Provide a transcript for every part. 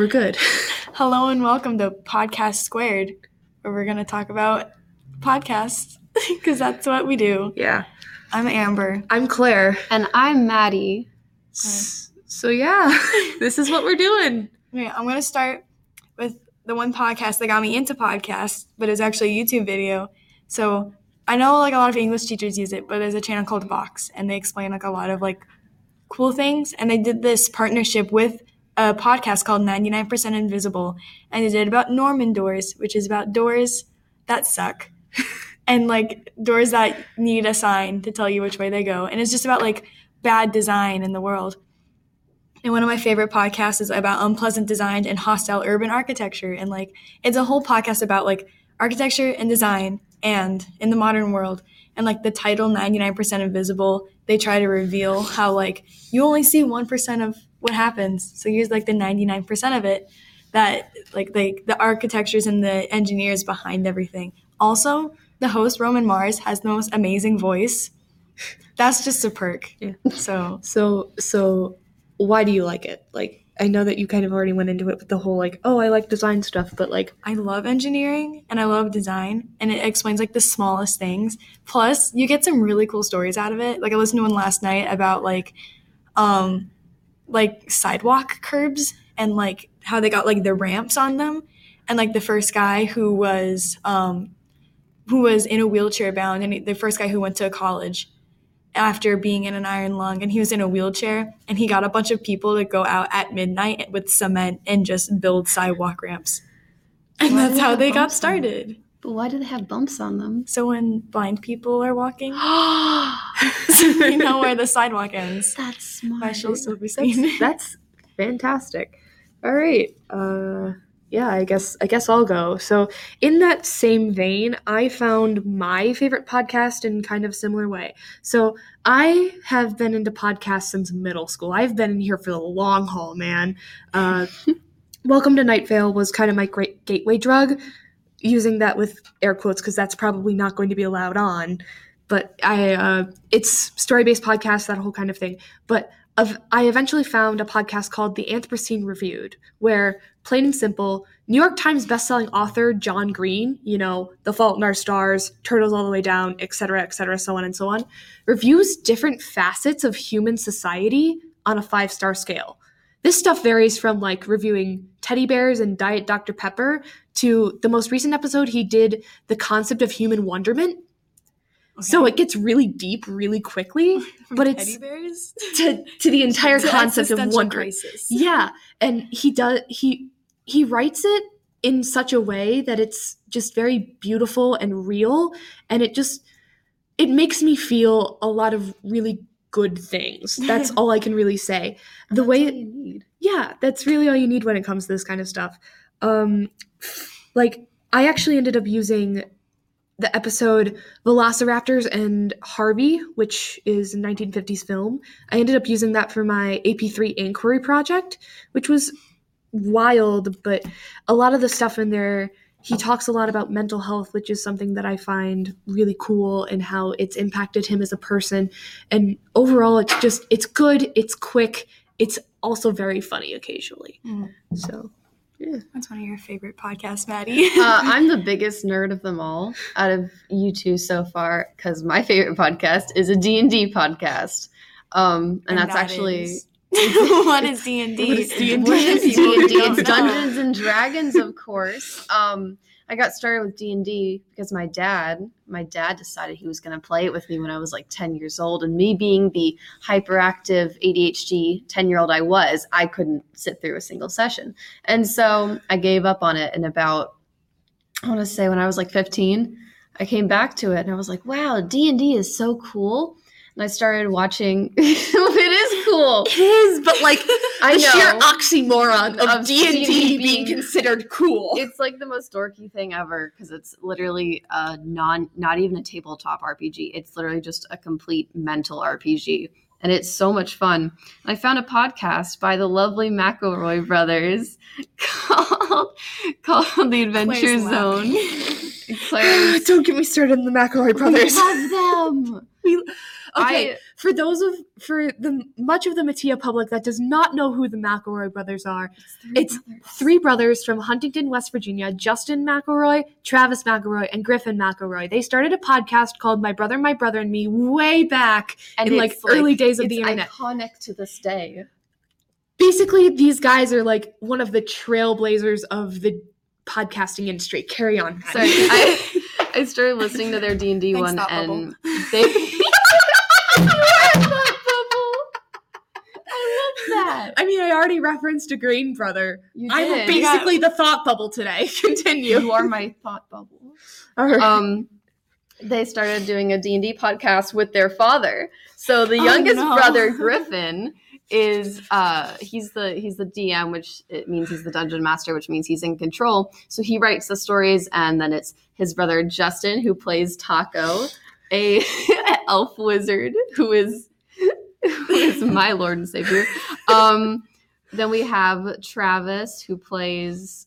We're good. Hello and welcome to Podcast Squared, where we're going to talk about podcasts, because that's what we do. Yeah. I'm Amber. I'm Claire. And I'm Maddie. So yeah, this is what we're doing. Okay, I'm going to start with the one podcast that got me into podcasts, but it's actually a YouTube video. So I know like a lot of English teachers use it, but there's a channel called Vox, and they explain like a lot of like cool things. And they did this partnership with a podcast called 99% Invisible, and it did about Norman doors, which is about doors that suck and like doors that need a sign to tell you which way they go. And it's just about like bad design in the world. And one of my favorite podcasts is about unpleasant design and hostile urban architecture. And like it's a whole podcast about like architecture and design and in the modern world. And like the title 99% Invisible, they try to reveal how like you only see 1% of what happens. So here's like the 99% of it that like the architectures and the engineers behind everything. Also, the host Roman Mars has the most amazing voice. That's just a perk. Yeah. So why do you like it? Like I know that you kind of already went into it with the whole like, oh, I like design stuff, but like I love engineering and I love design, and it explains like the smallest things. Plus, you get some really cool stories out of it. Like I listened to one last night about like sidewalk curbs and like how they got like the ramps on them, and like the first guy who was in a wheelchair bound, and the first guy who went to college after being in an iron lung, and he was in a wheelchair, and he got a bunch of people to go out at midnight with cement and just build sidewalk ramps, and that's how they got started. But why do they have bumps on them? So when blind people are walking, so you know where the sidewalk ends. That's smart. I shall still be seen. That's fantastic. All right. Yeah, I guess I'll go. So in that same vein, I found my favorite podcast in kind of a similar way. So I have been into podcasts since middle school. I've been in here for the long haul, man. Welcome to Night Vale was kind of my great gateway drug, using that with air quotes because that's probably not going to be allowed on. But it's story-based podcasts, that whole kind of thing. But I eventually found a podcast called The Anthropocene Reviewed, where, plain and simple, New York Times bestselling author John Green, you know, The Fault in Our Stars, Turtles All the Way Down, et cetera, so on, reviews different facets of human society on a 5-star scale. This stuff varies from, like, reviewing teddy bears and Diet Dr. Pepper to the most recent episode he did the concept of human wonderment. Okay. So it gets really deep really quickly, but it's to the entire concept of wonder. Crisis. Yeah, and he writes it in such a way that it's just very beautiful and real, and it makes me feel a lot of really good things. That's all I can really say. The way all you need. Yeah, that's really all you need when it comes to this kind of stuff. Like I actually ended up using the episode Velociraptors and Harvey, which is a 1950s film. I ended up using that for my AP3 inquiry project, which was wild, but a lot of the stuff in there, he talks a lot about mental health, which is something that I find really cool and how it's impacted him as a person. And overall, it's good, it's quick, it's also very funny occasionally. Mm. So yeah. That's one of your favorite podcasts, Maddie. I'm the biggest nerd of them all out of you two so far, because my favorite podcast is a D&D podcast. And that's that actually... What is D&D? What is D&D? It's Dungeons and Dragons, of course. I got started with D&D because my dad decided he was going to play it with me when I was like 10 years old. And me being the hyperactive ADHD 10-year-old I was, I couldn't sit through a single session. And so I gave up on it. And about, I want to say when I was like 15, I came back to it and I was like, wow, D&D is so cool. And I started watching. It is cool. It is, but like I sheer oxymoron of D&D being considered cool. It's like the most dorky thing ever because it's literally not even a tabletop RPG. It's literally just a complete mental RPG, and it's so much fun. And I found a podcast by the lovely McElroy brothers called The Adventure Zone. Don't get me started on the McElroy brothers. We love them. Okay, for much of the Mattia public that does not know who the McElroy brothers are, it's three brothers from Huntington, West Virginia, Justin McElroy, Travis McElroy, and Griffin McElroy. They started a podcast called My Brother, and Me way back and in like early days of the internet. It's iconic to this day. Basically, these guys are like one of the trailblazers of the podcasting industry. Carry on. Sorry, I started listening to their D&D one, and they... I love that. I mean, I already referenced a Green brother. I'm basically the thought bubble today. Continue. You are my thought bubble. All right. They started doing a D&D podcast with their father. So the youngest brother, Griffin... is he's the DM, which it means he's the dungeon master, which means he's in control. So he writes the stories, and then it's his brother Justin who plays Taako, a elf wizard who is my lord and savior. Then we have Travis who plays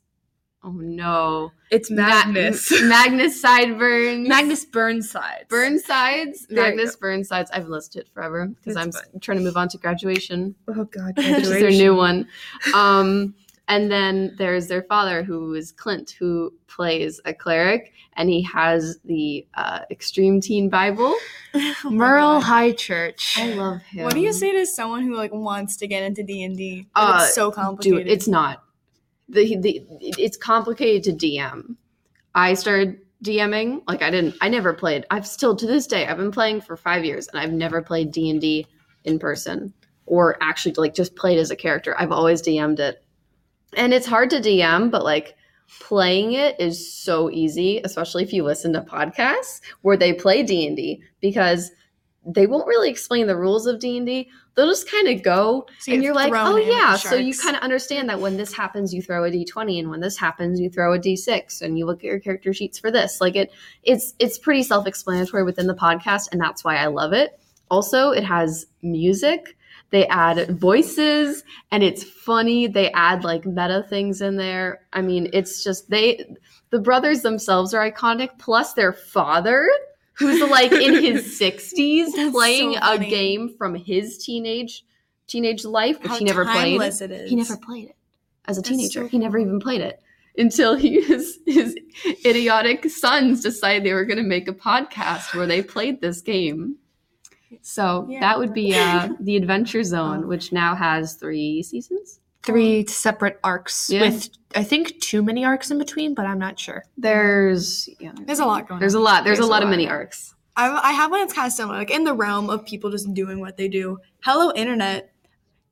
it's Magnus. Magnus Sideburns. Magnus Burnsides. Burnsides. Magnus Burnsides. I've listed it forever because I'm trying to move on to Graduation. Oh, God. Graduation. Which is their new one. And then there's their father, who is Clint, who plays a cleric, and he has the Extreme Teen Bible. Merle High Church. I love him. What do you say to someone who wants to get into D&D? It's so complicated. Dude, it's not. It's complicated to DM. I started DMing. I never played. I've still, to this day, I've been playing for 5 years, and I've never played D&D in person or actually just played as a character. I've always DM'd it. And it's hard to DM, but playing it is so easy, especially if you listen to podcasts where they play D&D, because they won't really explain the rules of D&D. They'll just kind of go, and you're like, oh, yeah. So you kind of understand that when this happens, you throw a D20, and when this happens, you throw a D6, and you look at your character sheets for this. It's pretty self-explanatory within the podcast, and that's why I love it. Also, it has music. They add voices, and it's funny. They add, meta things in there. I mean, it's just the brothers themselves are iconic, plus their father – who's in his 60s playing a game from his teenage life, which he never played. How timeless it is. He never played it as a teenager. He never even played it until his idiotic sons decided they were going to make a podcast where they played this game. So that would be The Adventure Zone, which now has 3 seasons. 3 separate arcs with, I think, too many arcs in between, but I'm not sure. There's a lot going on. There's a lot of mini arcs. I have one that's kind of similar, in the realm of people just doing what they do. Hello Internet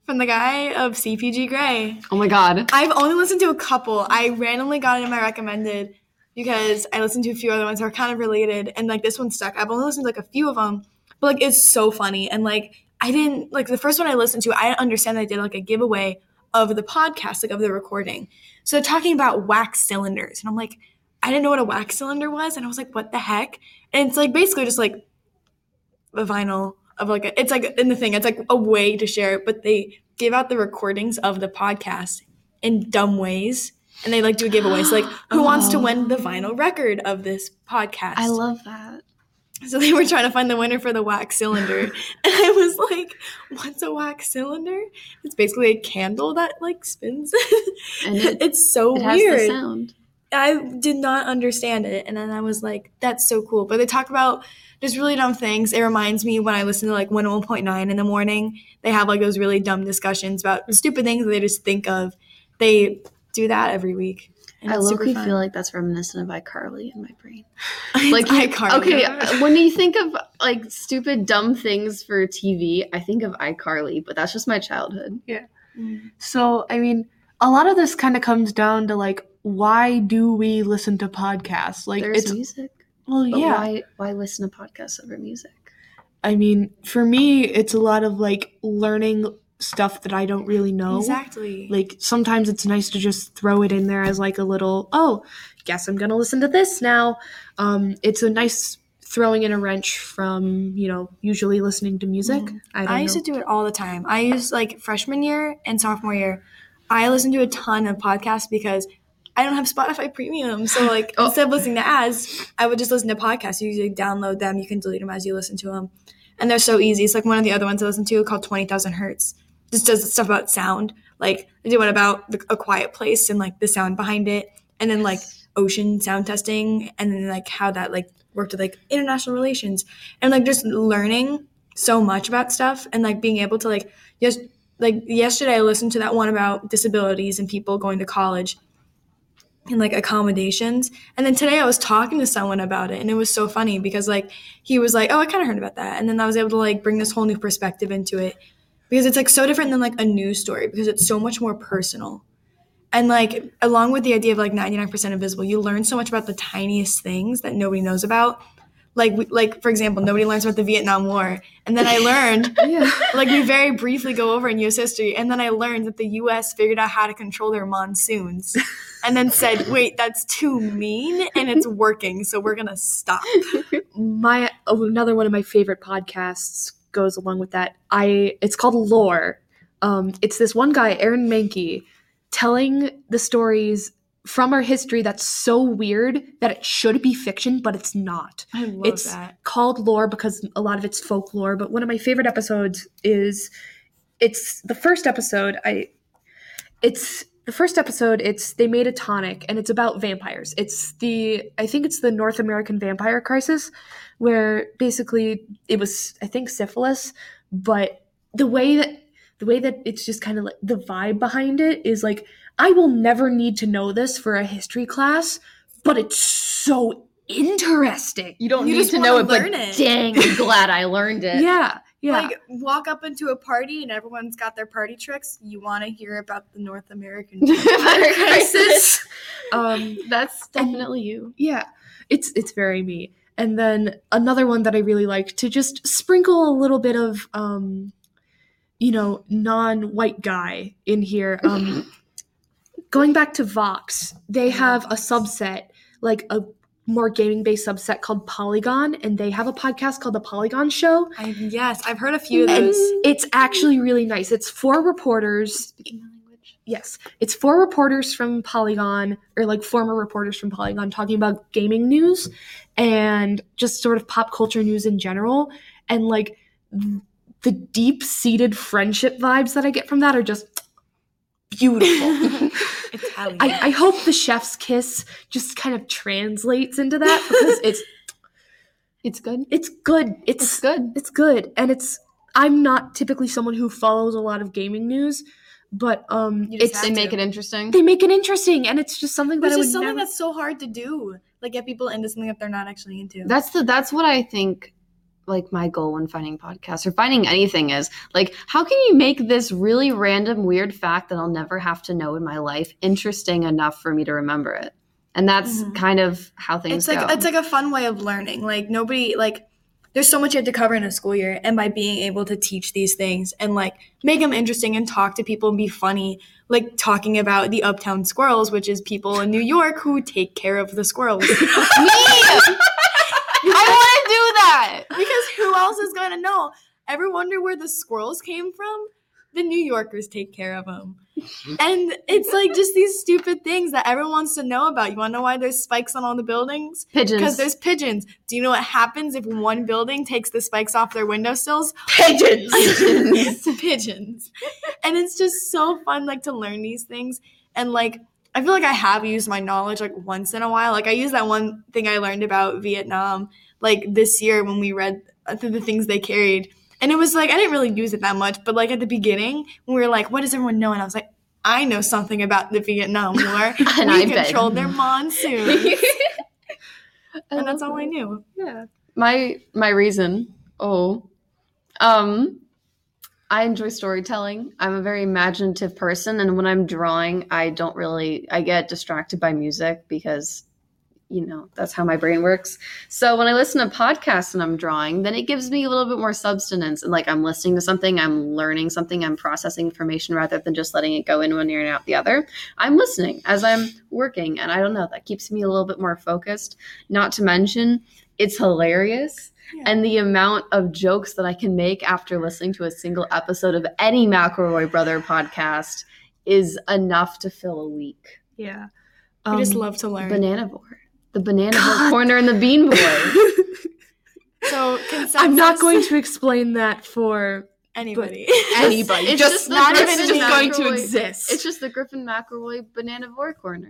from the guy of CPG Grey. Oh my God. I've only listened to a couple. I randomly got it in my recommended because I listened to a few other ones that are kind of related, and this one stuck. I've only listened to a few of them, but it's so funny. And I didn't the first one I listened to, I didn't understand that they did a giveaway of the podcast, of the recording. So they're talking about wax cylinders. And I'm I didn't know what a wax cylinder was. And I was what the heck? And it's basically just a vinyl of it's in the thing, it's a way to share it. But they give out the recordings of the podcast in dumb ways. And they do a giveaway. So who wants to win the vinyl record of this podcast? I love that. So they were trying to find the winner for the wax cylinder. And I was what's a wax cylinder? It's basically a candle that spins. And it's so weird. It has the sound. I did not understand it. And then I was that's so cool. But they talk about just really dumb things. It reminds me when I listen to 101.9 in the morning, they have those really dumb discussions about stupid things that they just think of. They do that every week. And I locally feel that's reminiscent of iCarly in my brain. iCarly. Okay, when you think of stupid, dumb things for TV, I think of iCarly, but that's just my childhood. Yeah. Mm. So, I mean, a lot of this kind of comes down to why do we listen to podcasts? There's music. Well, yeah. Why listen to podcasts over music? I mean, for me, it's a lot of learning stuff that I don't really know. Exactly. Sometimes it's nice to just throw it in there as a little, guess I'm gonna listen to this now. It's a nice throwing in a wrench from, usually listening to music. Mm. I used to do it all the time. I used freshman year and sophomore year. I listened to a ton of podcasts because I don't have Spotify Premium. So instead of listening to ads, I would just listen to podcasts. You download them. You can delete them as you listen to them. and they're so easy. It's like one of the other ones I listen to called 20,000 Hertz. Just does stuff about sound. Like they did one about A Quiet Place and like the sound behind it, and then like ocean sound testing, and then like how that like worked with like international relations, and like just learning so much about stuff, and like being able to like just like yesterday I listened to that one about disabilities and people going to college and like accommodations, and then today I was talking to someone about it, and it was so funny because like he was like, oh, I kind of heard about that, and then I was able to like bring this whole new perspective into it, because it's like so different than like a news story, because it's so much more personal. And like along with the idea of like 99% Invisible, you learn so much about the tiniest things that nobody knows about. Like for example, nobody learns about the Vietnam War, and then I learned like we very briefly go over in U.S. history, and then I learned that the U.S. figured out how to control their monsoons, and then said, "Wait, that's too mean, and it's working, so we're gonna stop." Another one of my favorite podcasts goes along with that. It's called Lore. It's this one guy, Aaron Mankey, telling the stories from our history that's so weird that it should be fiction, but it's not. I love that. It's called Lore because a lot of it's folklore, but one of my favorite episodes is it's they made a tonic, and it's about vampires. I think it's the North American vampire crisis, where basically it was, I think, syphilis, but the way that it's just kind of like the vibe behind it is like, I will never need to know this for a history class, but it's so interesting. You don't need to know it, but dang, I'm glad I learned it. Yeah. Like, walk up into a party and everyone's got their party tricks. You want to hear about the North American crisis. That's definitely you. Yeah, it's very me. And then another one that I really like to just sprinkle a little bit of, non-white guy in here. Going back to Vox, they have a subset, like a more gaming-based subset called Polygon, and they have a podcast called The Polygon Show. Yes, I've heard a few of those. It's actually really nice. It's four reporters. Speaking my language. Yes. It's four reporters from Polygon, or like former reporters from Polygon, talking about gaming news and just sort of pop culture news in general. And like the deep-seated friendship vibes that I get from that are just beautiful. I hope the chef's kiss just kind of translates into that, because it's good. And I'm not typically someone who follows a lot of gaming news, but they make it interesting, and it's just something that is something that's so hard to do, like get people into something that they're not actually into. That's what I think. Like my goal when finding podcasts or finding anything is like, how can you make this really random weird fact that I'll never have to know in my life interesting enough for me to remember it? And that's kind of how things go. It's like a fun way of learning. Like nobody, like there's so much you have to cover in a school year, and by being able to teach these things and like make them interesting and talk to people and be funny, like talking about the Uptown Squirrels, which is people in New York who take care of the squirrels. Me! Because who else is going to know? Ever wonder where the squirrels came from? The New Yorkers take care of them. And it's like just these stupid things that everyone wants to know about. You want to know why there's spikes on all the buildings? Pigeons. Because there's pigeons. Do you know what happens if one building takes the spikes off their windowsills? Pigeons. Pigeons. And it's just so fun, like, to learn these things. And, like, I feel like I have used my knowledge, like, once in a while. Like, I used that one thing I learned about Vietnam, like, this year when we read through the things they carried. And it was like, I didn't really use it that much, but like at the beginning, when we were like, what does everyone know? And I was like, I know something about the Vietnam War. Controlled their monsoons. And that's all I knew. Yeah. My reason. I enjoy storytelling. I'm a very imaginative person. And when I'm drawing, I get distracted by music because that's how my brain works. So when I listen to podcasts and I'm drawing, then it gives me a little bit more substance. And like I'm listening to something, I'm learning something, I'm processing information rather than just letting it go in one ear and out the other. I'm listening as I'm working. And I don't know, that keeps me a little bit more focused. Not to mention, it's hilarious. Yeah. And the amount of jokes that I can make after listening to a single episode of any McElroy Brother podcast is enough to fill a week. Yeah. I just love to learn. Banana board. The banana board corner and the bean boy. So consensus. I'm not going to explain that for anybody. Anybody. It's just not even just going to exist. It's just the Griffin McElroy Banana Vor Corner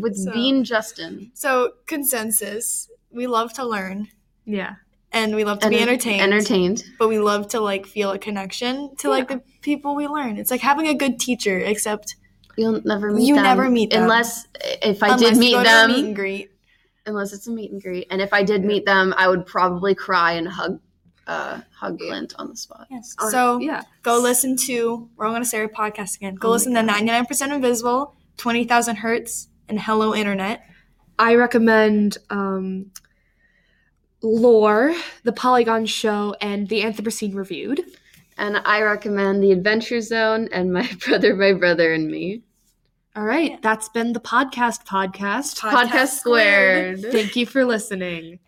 with Bean Justin. So consensus. We love to learn. Yeah. And we love to be entertained. But we love to like feel a connection to like the people we learn. It's like having a good teacher, except you'll never meet them. You never meet them. Unless you go to a meet and greet. Unless it's a meet and greet. And if I did meet them, I would probably cry and hug Clint on the spot. Yes. Go listen to, we're all going to say our podcast again. Go listen to 99% Invisible, 20,000 Hertz, and Hello Internet. I recommend Lore, The Polygon Show, and The Anthropocene Reviewed. And I recommend The Adventure Zone and My Brother, and Me. All right, that's been the podcast. Podcast Squared. Thank you for listening.